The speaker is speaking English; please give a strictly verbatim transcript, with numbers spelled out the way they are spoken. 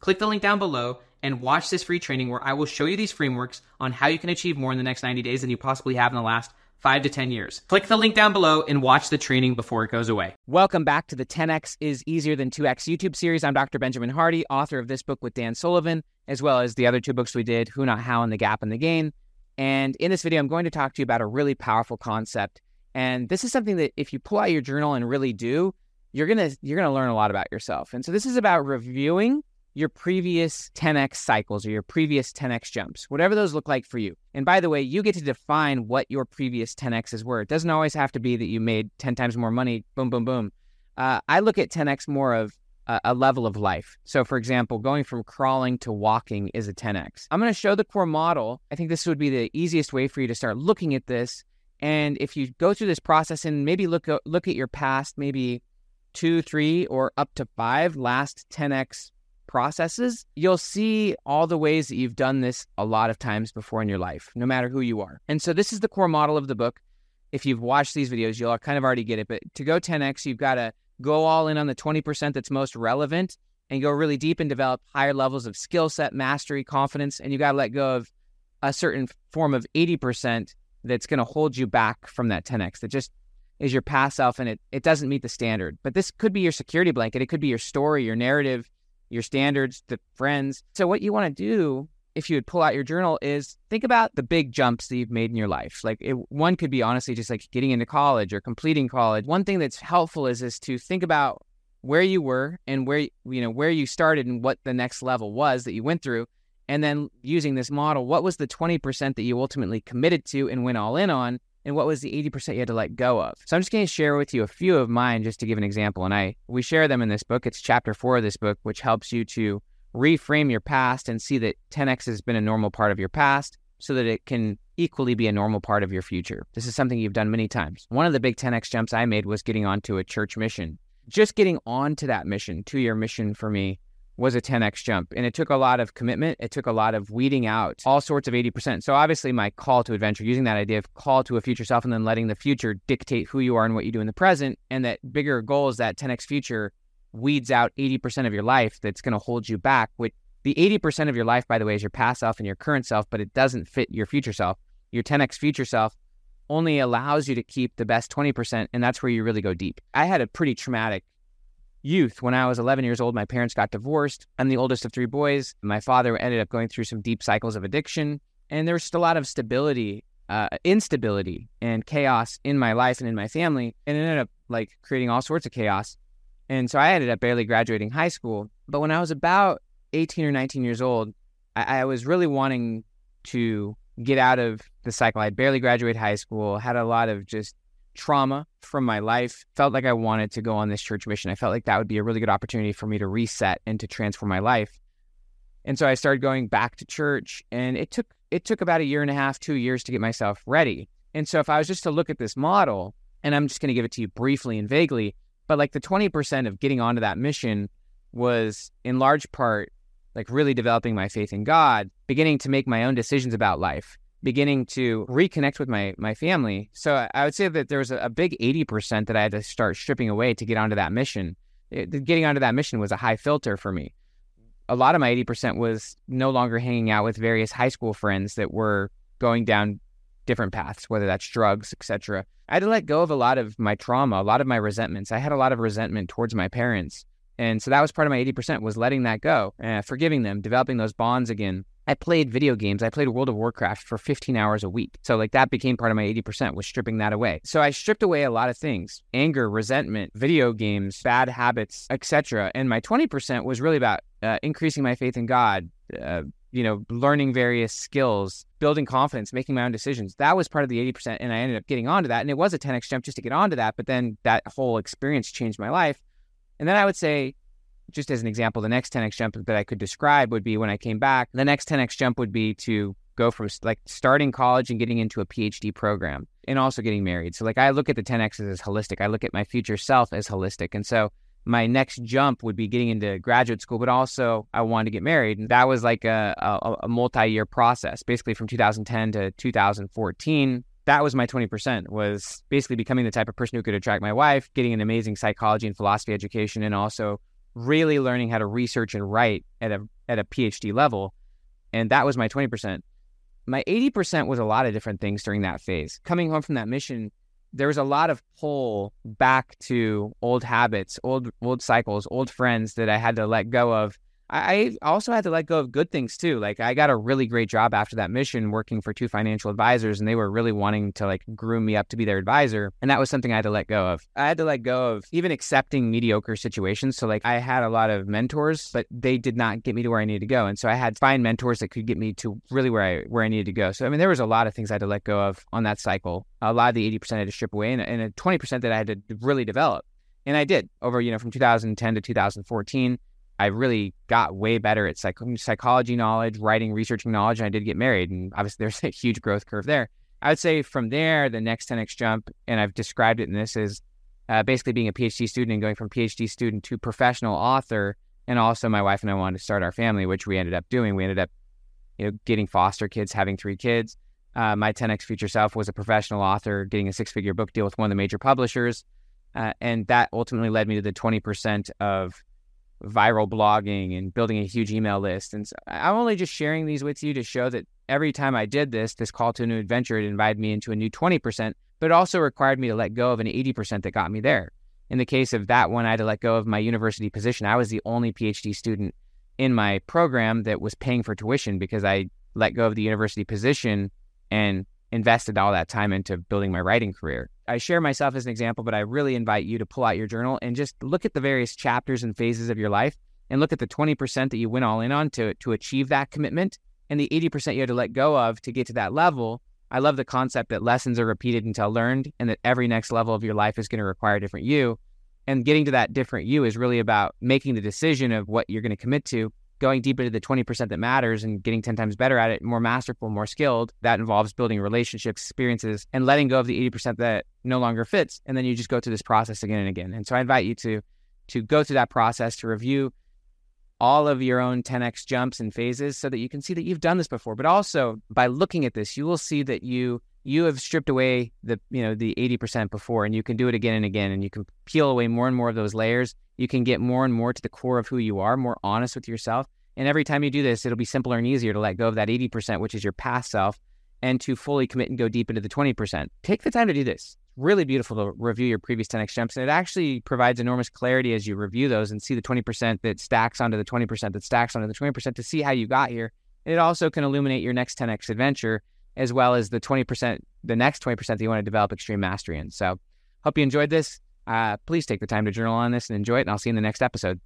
Click the link down below and watch this free training where I will show you these frameworks on how you can achieve more in the next ninety days than you possibly have in the last five to ten years. Click the link down below and watch the training before it goes away. Welcome back to the ten x is easier than two x YouTube series. I'm Doctor Benjamin Hardy, author of this book with Dan Sullivan, as well as the other two books we did, Who Not How and The Gap and The Gain. And in this video, I'm going to talk to you about a really powerful concept. And this is something that if you pull out your journal and really do, you're going to you're going to learn a lot about yourself. And so this is about reviewing your previous ten x cycles or your previous ten x jumps, whatever those look like for you. And by the way, you get to define what your previous ten x's were. It doesn't always have to be that you made ten times more money, boom, boom, boom. Uh, I look at ten x more of a, a level of life. So for example, going from crawling to walking is a ten x. I'm gonna show the core model. I think this would be the easiest way for you to start looking at this. And if you go through this process and maybe look look at your past, maybe two, three, or up to five last ten x processes, you'll see all the ways that you've done this a lot of times before in your life, no matter who you are. And so this is the core model of the book. If you've watched these videos, you'll kind of already get it. But to go ten x, you've got to go all in on the twenty percent that's most relevant and go really deep and develop higher levels of skill set, mastery, confidence. And you got to let go of a certain form of eighty percent that's going to hold you back from that ten x, that just is your past self and it, it doesn't meet the standard. But this could be your security blanket. It could be your story, your narrative, your standards, the friends. So what you want to do, if you would pull out your journal, is think about the big jumps that you've made in your life. Like it, one could be honestly just like getting into college or completing college. One thing that's helpful is, is to think about where you were and where, you know, where you started and what the next level was that you went through. And then using this model, what was the twenty percent that you ultimately committed to and went all in on? And what was the eighty percent you had to let go of? So I'm just going to share with you a few of mine just to give an example. And I we share them in this book. It's chapter four of this book, which helps you to reframe your past and see that ten x has been a normal part of your past so that it can equally be a normal part of your future. This is something you've done many times. One of the big ten x jumps I made was getting onto a church mission. Just getting onto that mission, two-year mission for me, was a ten x jump. And it took a lot of commitment. It took a lot of weeding out all sorts of eighty percent. So obviously my call to adventure, using that idea of call to a future self and then letting the future dictate who you are and what you do in the present. And that bigger goal is that ten x future weeds out eighty percent of your life that's going to hold you back. Which the eighty percent of your life, by the way, is your past self and your current self, but it doesn't fit your future self. Your ten x future self only allows you to keep the best twenty percent. And that's where you really go deep. I had a pretty traumatic youth. When I was eleven years old, my parents got divorced. I'm the oldest of three boys. My father ended up going through some deep cycles of addiction. And there was just a lot of stability, uh, instability and chaos in my life and in my family. And it ended up like creating all sorts of chaos. And so I ended up barely graduating high school. But when I was about eighteen or nineteen years old, I, I was really wanting to get out of the cycle. I'd barely graduated high school, had a lot of just trauma from my life, felt like I wanted to go on this church mission. I felt like that would be a really good opportunity for me to reset and to transform my life. And so I started going back to church, and it took it took about a year and a half, two years to get myself ready. And so if I was just to look at this model, and I'm just going to give it to you briefly and vaguely, but like the twenty percent of getting onto that mission was in large part like really developing my faith in God, beginning to make my own decisions about life, beginning to reconnect with my my family. So I would say that there was a, a big eighty percent that I had to start stripping away to get onto that mission. It, getting onto that mission was a high filter for me. A lot of my eighty percent was no longer hanging out with various high school friends that were going down different paths, whether that's drugs, et cetera. I had to let go of a lot of my trauma, a lot of my resentments. I had a lot of resentment towards my parents. And so that was part of my eighty percent, was letting that go, uh, forgiving them, developing those bonds again. I played video games. I played World of Warcraft for fifteen hours a week. So like that became part of my eighty percent, was stripping that away. So I stripped away a lot of things: anger, resentment, video games, bad habits, et cetera. And my twenty percent was really about uh, increasing my faith in God, uh, you know, learning various skills, building confidence, making my own decisions. That was part of the eighty percent. And I ended up getting onto that. And it was a ten x jump just to get onto that. But then that whole experience changed my life. And then I would say, just as an example, the next ten x jump that I could describe would be when I came back. The next ten x jump would be to go from like starting college and getting into a P H D program and also getting married. So like I look at the ten X's as holistic. I look at my future self as holistic. And so my next jump would be getting into graduate school, but also I wanted to get married. And that was like a, a, a multi-year process, basically from two thousand ten to two thousand fourteen. That was my twenty percent, was basically becoming the type of person who could attract my wife, getting an amazing psychology and philosophy education, and also really learning how to research and write at a at a P H D level. And that was my twenty percent. My eighty percent was a lot of different things during that phase. Coming home from that mission, there was a lot of pull back to old habits, old old cycles, old friends that I had to let go of. I also had to let go of good things too. Like I got a really great job after that mission working for two financial advisors, and they were really wanting to like groom me up to be their advisor. And that was something I had to let go of. I had to let go of even accepting mediocre situations. So like I had a lot of mentors, but they did not get me to where I needed to go. And so I had to find mentors that could get me to really where I, where I needed to go. So, I mean, there was a lot of things I had to let go of on that cycle. A lot of the eighty percent I had to strip away, and, and a twenty percent that I had to really develop. And I did over, you know, from two thousand ten to two thousand fourteen. I really got way better at psych- psychology knowledge, writing, researching knowledge, and I did get married. And obviously, there's a huge growth curve there. I would say from there, the next ten X jump, and I've described it in this, is uh, basically being a P H D student and going from P H D student to professional author. And also, my wife and I wanted to start our family, which we ended up doing. We ended up, you know, getting foster kids, having three kids. Uh, my ten X future self was a professional author, getting a six-figure book deal with one of the major publishers, uh, and that ultimately led me to the twenty percent of viral blogging and building a huge email list. And so I'm only just sharing these with you to show that every time I did this, this call to a new adventure, it invited me into a new twenty percent, but it also required me to let go of an eighty percent that got me there. In the case of that one, I had to let go of my university position. I was the only P H D student in my program that was paying for tuition because I let go of the university position and invested all that time into building my writing career. I share myself as an example, but I really invite you to pull out your journal and just look at the various chapters and phases of your life and look at the twenty percent that you went all in on to, to achieve that commitment and the eighty percent you had to let go of to get to that level. I love the concept that lessons are repeated until learned, and that every next level of your life is going to require a different you. And getting to that different you is really about making the decision of what you're going to commit to, going deep into the twenty percent that matters and getting ten times better at it, more masterful, more skilled. That involves building relationships, experiences, and letting go of the eighty percent that no longer fits. And then you just go through this process again and again. And so I invite you to, to go through that process, to review all of your own ten X jumps and phases so that you can see that you've done this before. But also by looking at this, you will see that you you have stripped away the, you know, the eighty percent before, and you can do it again and again, and you can peel away more and more of those layers. You can get more and more to the core of who you are, more honest with yourself. And every time you do this, it'll be simpler and easier to let go of that eighty percent, which is your past self, and to fully commit and go deep into the twenty percent. Take the time to do this. It's really beautiful to review your previous ten X jumps, and it actually provides enormous clarity as you review those and see the twenty percent that stacks onto the twenty percent that stacks onto the twenty percent to see how you got here. And it also can illuminate your next ten X adventure, as well as the twenty percent, the next twenty percent that you want to develop extreme mastery in. So hope you enjoyed this. Uh, please take the time to journal on this and enjoy it, and I'll see you in the next episode.